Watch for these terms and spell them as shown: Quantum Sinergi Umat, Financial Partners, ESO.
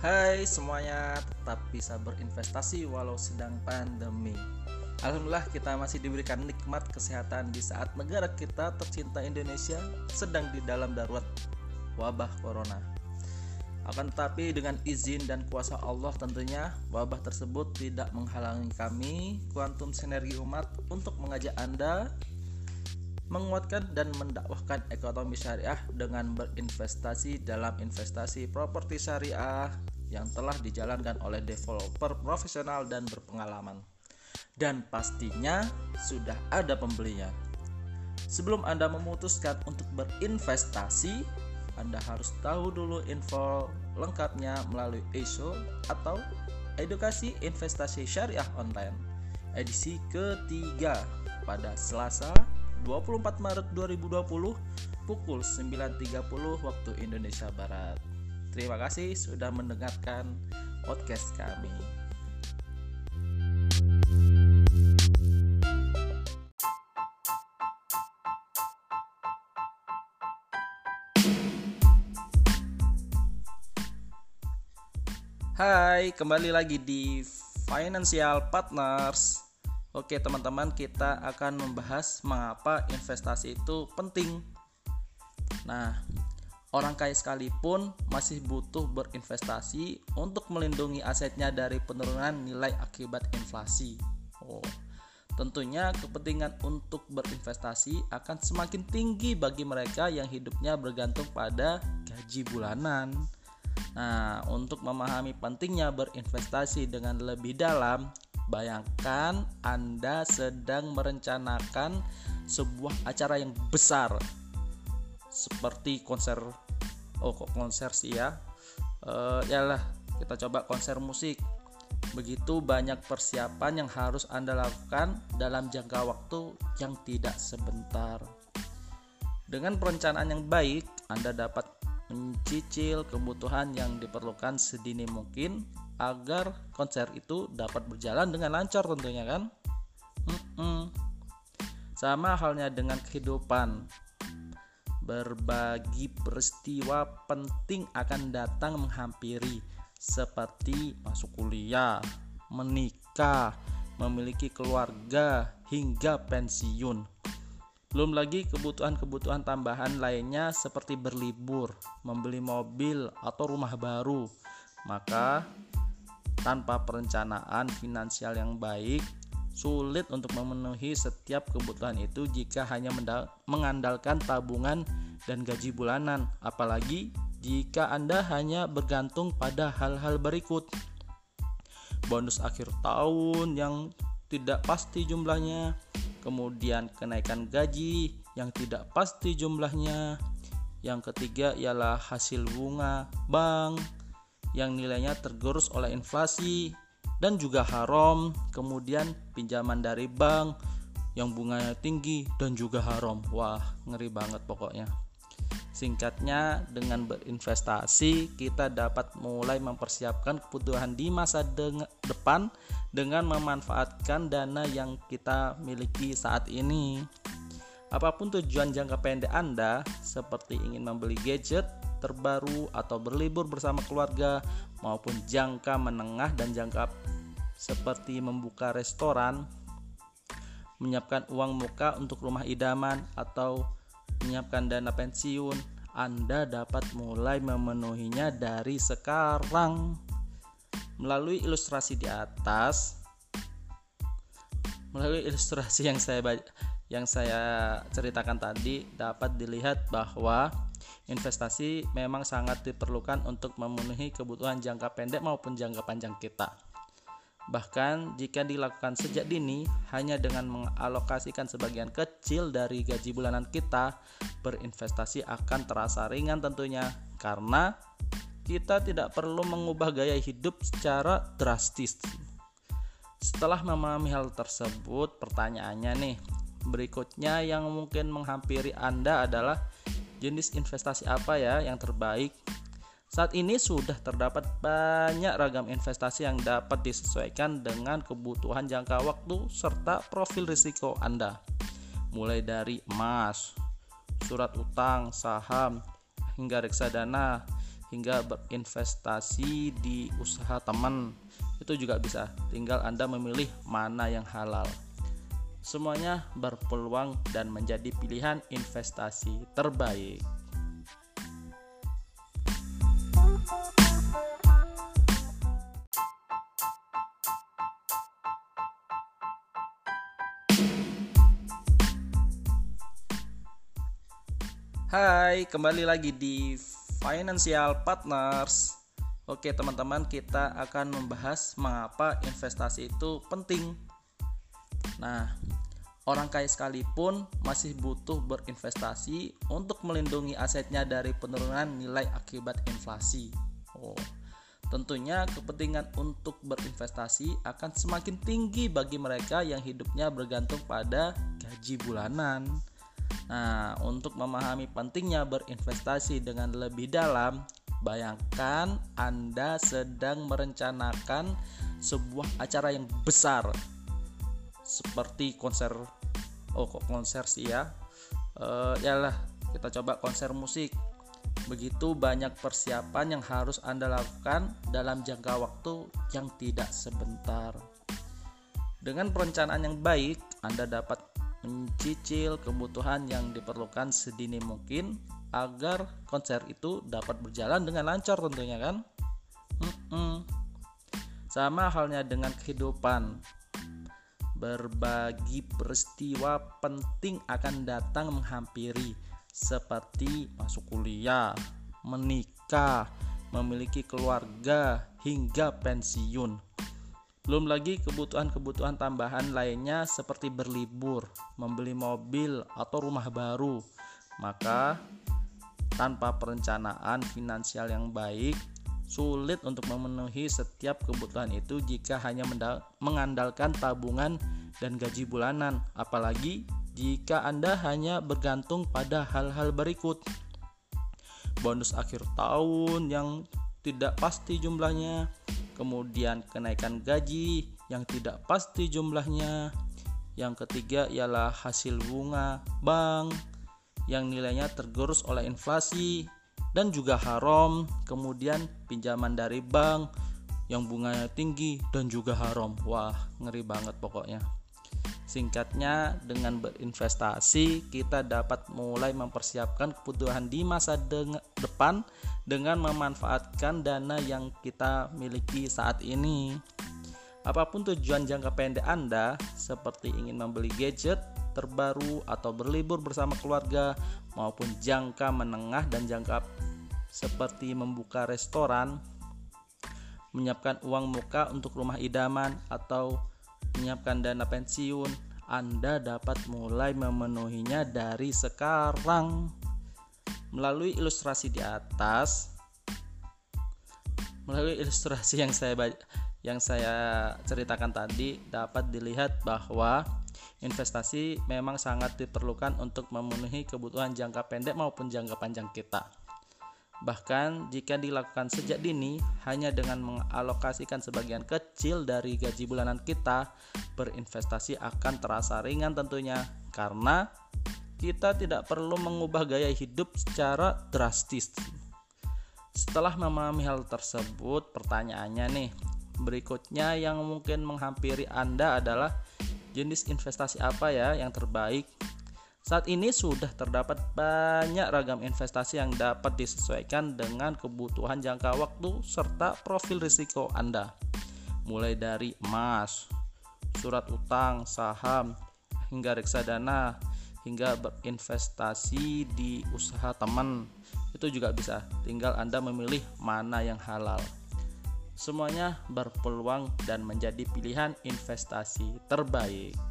Hai semuanya, tetap bisa berinvestasi walau sedang pandemi. Alhamdulillah kita masih diberikan nikmat kesehatan di saat negara kita tercinta Indonesia sedang di dalam darurat wabah corona. Akan tetapi dengan izin dan kuasa Allah tentunya wabah tersebut tidak menghalangi kami Quantum Sinergi Umat untuk mengajak Anda menguatkan dan mendakwahkan ekonomi syariah dengan berinvestasi dalam investasi properti syariah yang telah dijalankan oleh developer profesional dan berpengalaman, dan pastinya sudah ada pembelinya. Sebelum Anda memutuskan untuk berinvestasi, Anda harus tahu dulu info lengkapnya melalui ESO atau Edukasi Investasi Syariah Online edisi ketiga pada Selasa 24 Maret 2020 pukul 9.30 waktu Indonesia Barat. Terima kasih sudah mendengarkan podcast kami. Hai, kembali lagi di Financial Partners. Oke teman-teman, kita akan membahas mengapa investasi itu penting. Nah, orang kaya sekalipun masih butuh berinvestasi untuk melindungi asetnya dari penurunan nilai akibat inflasi. Tentunya kepentingan untuk berinvestasi akan semakin tinggi bagi mereka yang hidupnya bergantung pada gaji bulanan. Nah, untuk memahami pentingnya berinvestasi dengan lebih dalam, bayangkan Anda sedang merencanakan sebuah acara yang besar seperti konser musik. Begitu banyak persiapan yang harus Anda lakukan dalam jangka waktu yang tidak sebentar. Dengan perencanaan yang baik, Anda dapat mencicil kebutuhan yang diperlukan sedini mungkin agar konser itu dapat berjalan dengan lancar tentunya kan. Sama halnya dengan kehidupan, berbagi peristiwa penting akan datang menghampiri, seperti masuk kuliah, menikah, memiliki keluarga, hingga pensiun. Belum lagi kebutuhan-kebutuhan tambahan lainnya seperti berlibur, membeli mobil atau rumah baru. Maka tanpa perencanaan finansial yang baik, sulit untuk memenuhi setiap kebutuhan itu jika hanya mengandalkan tabungan dan gaji bulanan, apalagi jika Anda hanya bergantung pada hal-hal berikut. Bonus akhir tahun yang tidak pasti jumlahnya, kemudian kenaikan gaji yang tidak pasti jumlahnya. Yang ketiga ialah hasil bunga bank yang nilainya tergerus oleh inflasi dan juga haram. Kemudian pinjaman dari bank yang bunganya tinggi dan juga haram. Wah, ngeri banget pokoknya. Singkatnya, dengan berinvestasi kita dapat mulai mempersiapkan kebutuhan di masa depan dengan memanfaatkan dana yang kita miliki saat ini. Apapun tujuan jangka pendek Anda, seperti ingin membeli gadget terbaru atau berlibur bersama keluarga, maupun jangka menengah dan jangka seperti membuka restoran, menyiapkan uang muka untuk rumah idaman, atau menyiapkan dana pensiun, Anda dapat mulai memenuhinya dari sekarang. Melalui ilustrasi yang saya ceritakan tadi, dapat dilihat bahwa investasi memang sangat diperlukan untuk memenuhi kebutuhan jangka pendek maupun jangka panjang kita. Bahkan jika dilakukan sejak dini, hanya dengan mengalokasikan sebagian kecil dari gaji bulanan kita, berinvestasi akan terasa ringan tentunya, karena kita tidak perlu mengubah gaya hidup secara drastis. Setelah memahami hal tersebut, pertanyaannya nih, berikutnya yang mungkin menghampiri Anda adalah jenis investasi apa ya yang terbaik? Saat ini sudah terdapat banyak ragam investasi yang dapat disesuaikan dengan kebutuhan jangka waktu serta profil risiko Anda. Mulai dari emas, surat utang, saham, hingga reksadana, hingga berinvestasi di usaha teman, itu juga bisa, tinggal Anda memilih mana yang halal. Semuanya berpeluang dan menjadi pilihan investasi terbaik. Hai, kembali lagi di Financial Partners. Oke teman-teman, kita akan membahas mengapa investasi itu penting. Nah, orang kaya sekalipun masih butuh berinvestasi untuk melindungi asetnya dari penurunan nilai akibat inflasi. Tentunya kepentingan untuk berinvestasi akan semakin tinggi bagi mereka yang hidupnya bergantung pada gaji bulanan. Nah, untuk memahami pentingnya berinvestasi dengan lebih dalam, bayangkan Anda sedang merencanakan sebuah acara yang besar seperti konser musik. Begitu banyak persiapan yang harus Anda lakukan dalam jangka waktu yang tidak sebentar. Dengan perencanaan yang baik, Anda dapat mencicil kebutuhan yang diperlukan sedini mungkin agar konser itu dapat berjalan dengan lancar, tentunya kan? Sama halnya dengan kehidupan, berbagi peristiwa penting akan datang menghampiri, seperti masuk kuliah, menikah, memiliki keluarga, hingga pensiun. Belum lagi kebutuhan-kebutuhan tambahan lainnya seperti berlibur, membeli mobil atau rumah baru. Maka tanpa perencanaan finansial yang baik, sulit untuk memenuhi setiap kebutuhan itu jika hanya mengandalkan tabungan dan gaji bulanan, apalagi jika Anda hanya bergantung pada hal-hal berikut: bonus akhir tahun yang tidak pasti jumlahnya, kemudian kenaikan gaji yang tidak pasti jumlahnya, yang ketiga ialah hasil bunga bank yang nilainya tergerus oleh inflasi dan juga haram, kemudian pinjaman dari bank yang bunganya tinggi dan juga haram. Wah, ngeri banget pokoknya. Singkatnya, dengan berinvestasi kita dapat mulai mempersiapkan kebutuhan di masa depan dengan memanfaatkan dana yang kita miliki saat ini. Apapun tujuan jangka pendek Anda, seperti ingin membeli gadget terbaru atau berlibur bersama keluarga, maupun jangka menengah dan jangka seperti membuka restoran, menyiapkan uang muka untuk rumah idaman, atau menyiapkan dana pensiun, Anda dapat mulai memenuhinya dari sekarang. Melalui ilustrasi yang saya ceritakan tadi, dapat dilihat bahwa investasi memang sangat diperlukan untuk memenuhi kebutuhan jangka pendek maupun jangka panjang kita. Bahkan jika dilakukan sejak dini, hanya dengan mengalokasikan sebagian kecil dari gaji bulanan kita, berinvestasi akan terasa ringan tentunya, karena kita tidak perlu mengubah gaya hidup secara drastis. Setelah memahami hal tersebut, pertanyaannya nih, berikutnya yang mungkin menghampiri Anda adalah jenis investasi apa ya yang terbaik? Saat ini sudah terdapat banyak ragam investasi yang dapat disesuaikan dengan kebutuhan jangka waktu serta profil risiko Anda. Mulai dari emas, surat utang, saham, hingga reksadana, hingga berinvestasi di usaha teman, itu juga bisa, tinggal Anda memilih mana yang halal. Semuanya berpeluang dan menjadi pilihan investasi terbaik.